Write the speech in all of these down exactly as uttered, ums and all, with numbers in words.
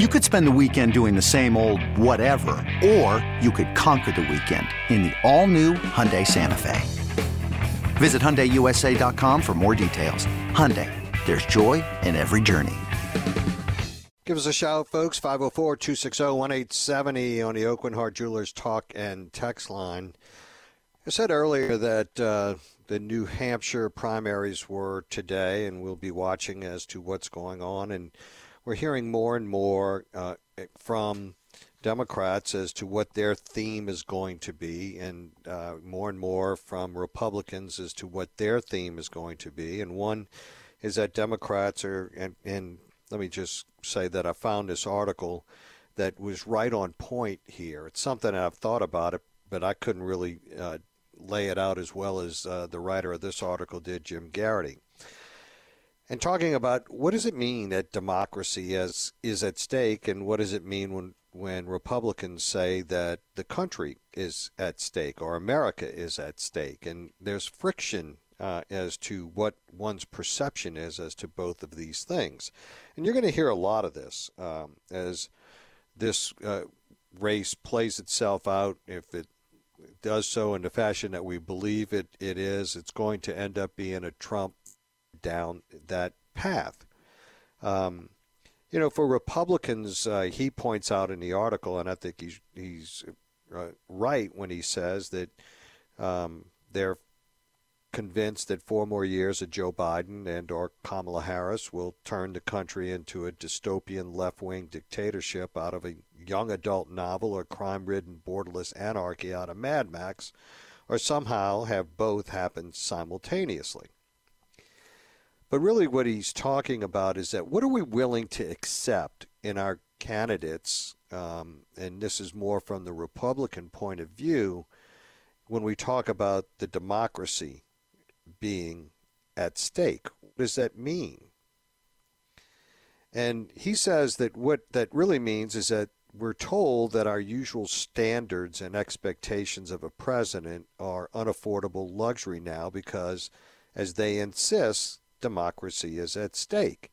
You could spend the weekend doing the same old whatever, or you could conquer the weekend in the all-new Hyundai Santa Fe. Visit Hyundai U S A dot com for more details. Hyundai, there's joy in every journey. Give us a shout, folks, five oh four, two six oh, one eight seven oh on the Oakenheart Jewelers Talk and Text Line. I said earlier that uh, the New Hampshire primaries were today, and we'll be watching as to what's going on, and we're hearing more and more uh, from Democrats as to what their theme is going to be, and uh, more and more from Republicans as to what their theme is going to be. And one is that Democrats are, and, and let me just say that I found this article that was right on point here. It's something that I've thought about, it, but I couldn't really uh, lay it out as well as uh, the writer of this article did, Jim Geraghty. And talking about what does it mean that democracy is, is at stake, and what does it mean when, when Republicans say that the country is at stake or America is at stake? And there's friction uh, as to what one's perception is as to both of these things. And you're going to hear a lot of this um, as this uh, race plays itself out. If it does so in the fashion that we believe it, it is, it's going to end up being a Trump down that path. Um, you know, for Republicans, uh, he points out in the article, and I think he's, he's uh, right when he says that um, they're convinced that four more years of Joe Biden and or Kamala Harris will turn the country into a dystopian left-wing dictatorship out of a young adult novel or crime-ridden borderless anarchy out of Mad Max, or somehow have both happen simultaneously. But really what he's talking about is that what are we willing to accept in our candidates, um, and this is more from the Republican point of view, when we talk about the democracy being at stake. What does that mean? And he says that what that really means is that we're told that our usual standards and expectations of a president are unaffordable luxury now because, as they insist, democracy is at stake.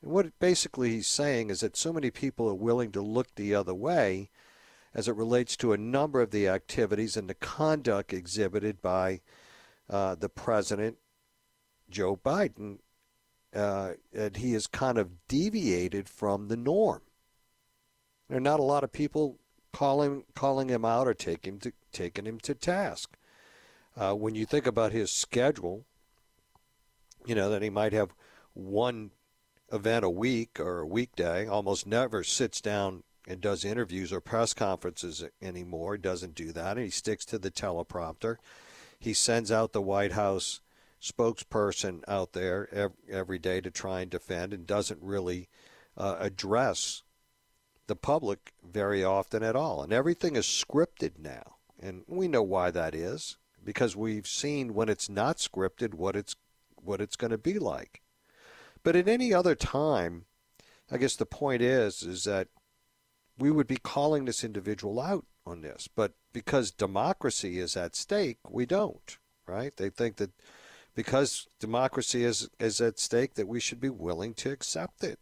And what basically he's saying is that so many people are willing to look the other way as it relates to a number of the activities and the conduct exhibited by uh, the president, Joe Biden, uh, and he has kind of deviated from the norm. There are not a lot of people calling calling him out or take him to, taking him to task. Uh, when you think about his schedule, you know, that he might have one event a week or a weekday, almost never sits down and does interviews or press conferences anymore. He doesn't do that. And he sticks to the teleprompter. He sends out the White House spokesperson out there every day to try and defend, and doesn't really uh, address the public very often at all. And everything is scripted now. And we know why that is, because we've seen when it's not scripted what it's what it's going to be like. But at any other time, I guess the point is, is that we would be calling this individual out on this. But because democracy is at stake, we don't, right? They think that because democracy is, is at stake, that we should be willing to accept it.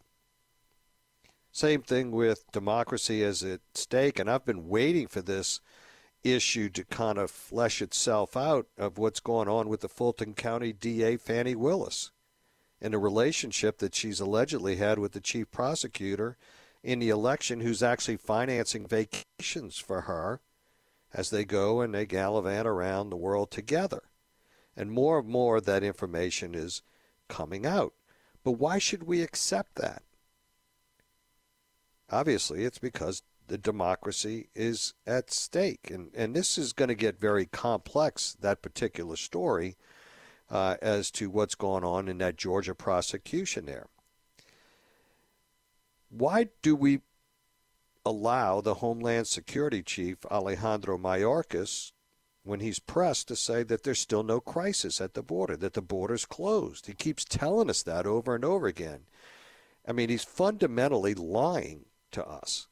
Same thing with democracy is at stake, and I've been waiting for this issue to kind of flesh itself out of what's going on with the Fulton County D A Fannie Willis and the relationship that she's allegedly had with the chief prosecutor in the election, who's actually financing vacations for her as they go and they gallivant around the world together. And more and more of that information is coming out. But why should we accept that? Obviously, it's because the democracy is at stake. And, and this is going to get very complex, that particular story, uh, as to what's going on in that Georgia prosecution there. Why do we allow the Homeland Security Chief, Alejandro Mayorkas, when he's pressed, to say that there's still no crisis at the border, that the border's closed? He keeps telling us that over and over again. I mean, he's fundamentally lying to us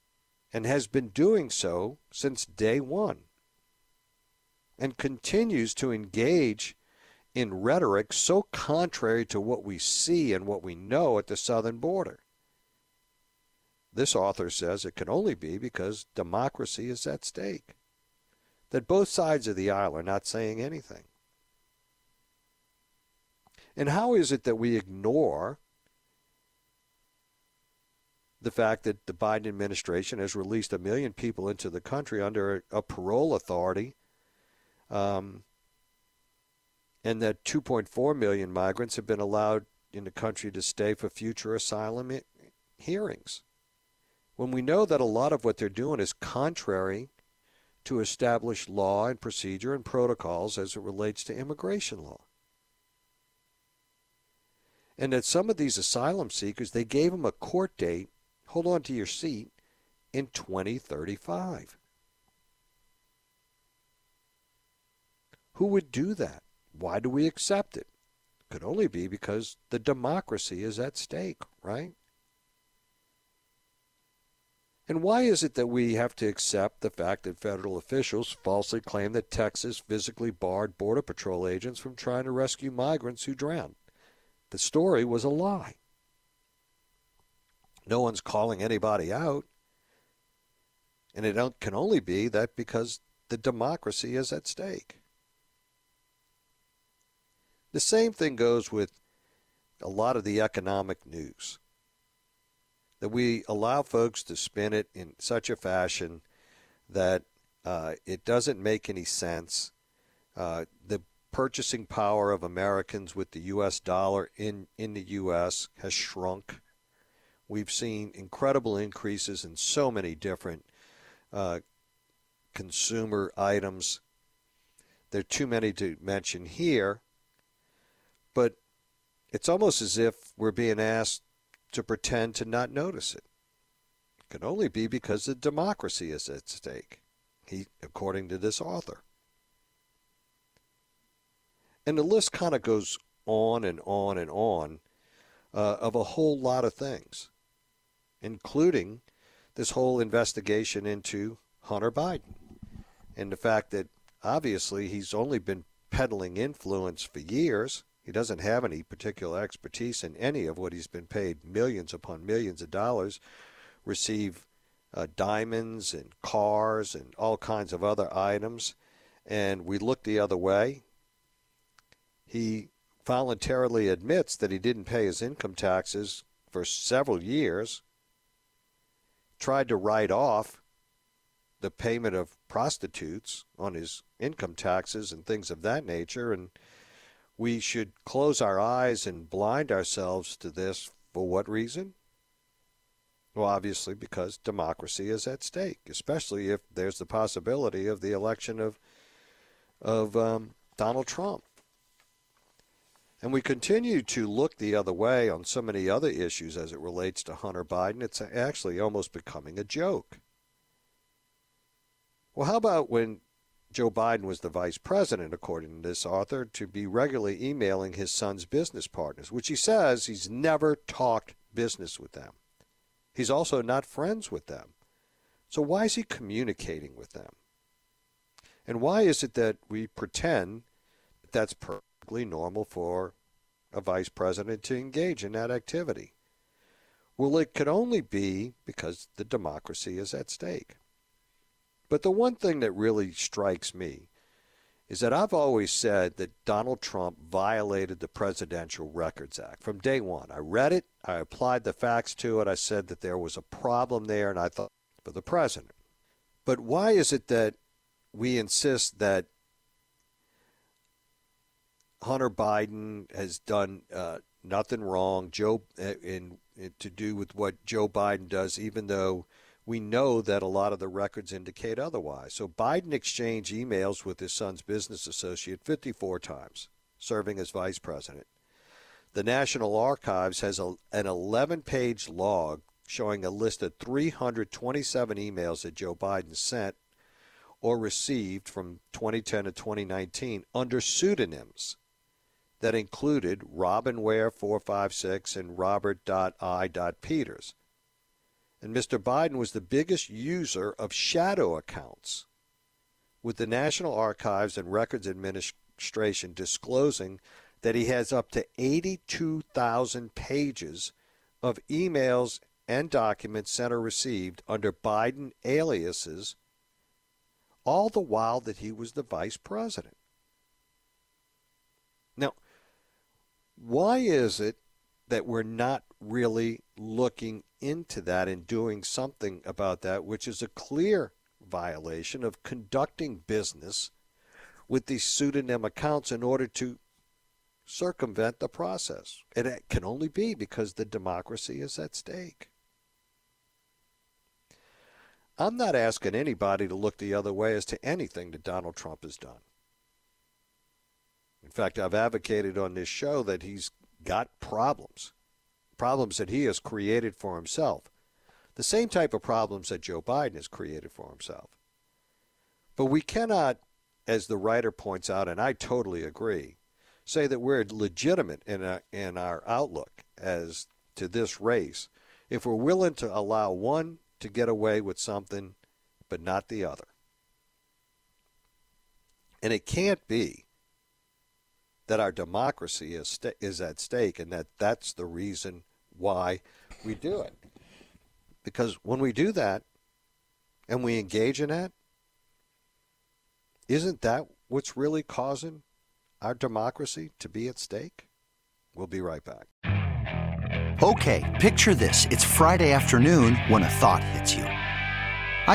and has been doing so since day one and continues to engage in rhetoric so contrary to what we see and what we know at the southern border. This author says it can only be because democracy is at stake, that both sides of the aisle are not saying anything. And how is it that we ignore the fact that the Biden administration has released a million people into the country under a parole authority, um, and that two point four million migrants have been allowed in the country to stay for future asylum he- hearings? When we know that a lot of what they're doing is contrary to established law and procedure and protocols as it relates to immigration law. And that some of these asylum seekers, they gave them a court date, hold on to your seat, in twenty thirty-five. Who would do that? Why do we accept it? It could only be because the democracy is at stake, right? And why is it that we have to accept the fact that federal officials falsely claim that Texas physically barred Border Patrol agents from trying to rescue migrants who drowned? The story was a lie. No one's calling anybody out. And it can only be that because the democracy is at stake. The same thing goes with a lot of the economic news, that we allow folks to spin it in such a fashion that uh, it doesn't make any sense. Uh, the purchasing power of Americans with the U S dollar in, in the U S has shrunk. We've seen incredible increases in so many different uh, consumer items. There are too many to mention here, but it's almost as if we're being asked to pretend to not notice it. It can only be because the democracy is at stake, he, according to this author. And the list kind of goes on and on and on uh, of a whole lot of things, including this whole investigation into Hunter Biden and the fact that obviously he's only been peddling influence for years. He doesn't have any particular expertise in any of what he's been paid millions upon millions of dollars, receive uh, diamonds and cars and all kinds of other items. And we look the other way. He voluntarily admits that he didn't pay his income taxes for several years, tried to write off the payment of prostitutes on his income taxes and things of that nature, and we should close our eyes and blind ourselves to this. For what reason? Well, obviously because democracy is at stake, especially if there's the possibility of the election of, of um, Donald Trump. And we continue to look the other way on so many other issues as it relates to Hunter Biden. It's actually almost becoming a joke. Well, how about when Joe Biden was the vice president, according to this author, to be regularly emailing his son's business partners, which he says he's never talked business with them. He's also not friends with them. So why is he communicating with them? And why is it that we pretend that that's perfectly normal for a vice president to engage in that activity? Well, it could only be because the democracy is at stake. But the one thing that really strikes me is that I've always said that Donald Trump violated the Presidential Records Act from day one. I read it. I applied the facts to it. I said that there was a problem there, and I thought for the president. But why is it that we insist that Hunter Biden has done uh, nothing wrong, Joe, uh, in, in, to do with what Joe Biden does, even though we know that a lot of the records indicate otherwise? So Biden exchanged emails with his son's business associate fifty-four times, serving as vice president. The National Archives has a, an eleven-page log showing a list of three hundred twenty-seven emails that Joe Biden sent or received from twenty ten to twenty nineteen under pseudonyms that included Robin Ware four five six and Robert I Peters. And Mister Biden was the biggest user of shadow accounts, with the National Archives and Records Administration disclosing that he has up to eighty-two thousand pages of emails and documents sent or received under Biden aliases, all the while that he was the vice president. Now, why is it that we're not really looking into that and doing something about that, which is a clear violation of conducting business with these pseudonym accounts in order to circumvent the process? And it can only be because the democracy is at stake. I'm not asking anybody to look the other way as to anything that Donald Trump has done. In fact, I've advocated on this show that he's got problems, problems that he has created for himself, the same type of problems that Joe Biden has created for himself. But we cannot, as the writer points out, and I totally agree, say that we're legitimate in our, in our outlook as to this race if we're willing to allow one to get away with something but not the other. And it can't be that our democracy is st- is at stake and that that's the reason why we do it. Because when we do that and we engage in that, isn't that what's really causing our democracy to be at stake? We'll be right back. Okay, picture this. It's Friday afternoon when a thought hits you. I